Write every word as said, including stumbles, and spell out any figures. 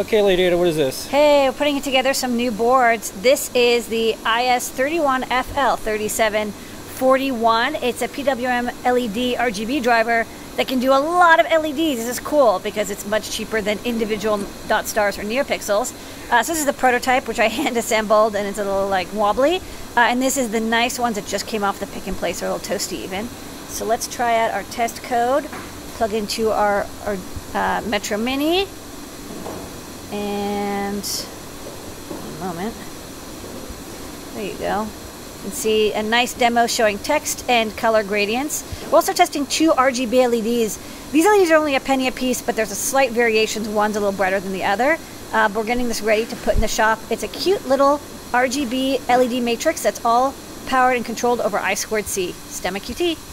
Okay, Lady Ada, what is this? Hey, we're putting together some new boards. This is the I S three one F L three seven four one. It's a P W M L E D R G B driver that can do a lot of L E Ds. This is cool because it's much cheaper than individual dot stars or near pixels. Uh, so this is the prototype, which I hand assembled, and it's a little like wobbly. Uh, and this is the nice ones that just came off the pick and place, or a little toasty even. So let's try out our test code, plug into our, our uh, Metro Mini. And one moment, there you go. You can see a nice demo showing text and color gradients. We're also testing two R G B L E Ds. These L E Ds are only a penny a piece, but there's a slight variations. One's a little brighter than the other. Uh, but we're getting this ready to put in the shop. It's a cute little R G B L E D matrix that's all powered and controlled over I squared C. Stemma Q T.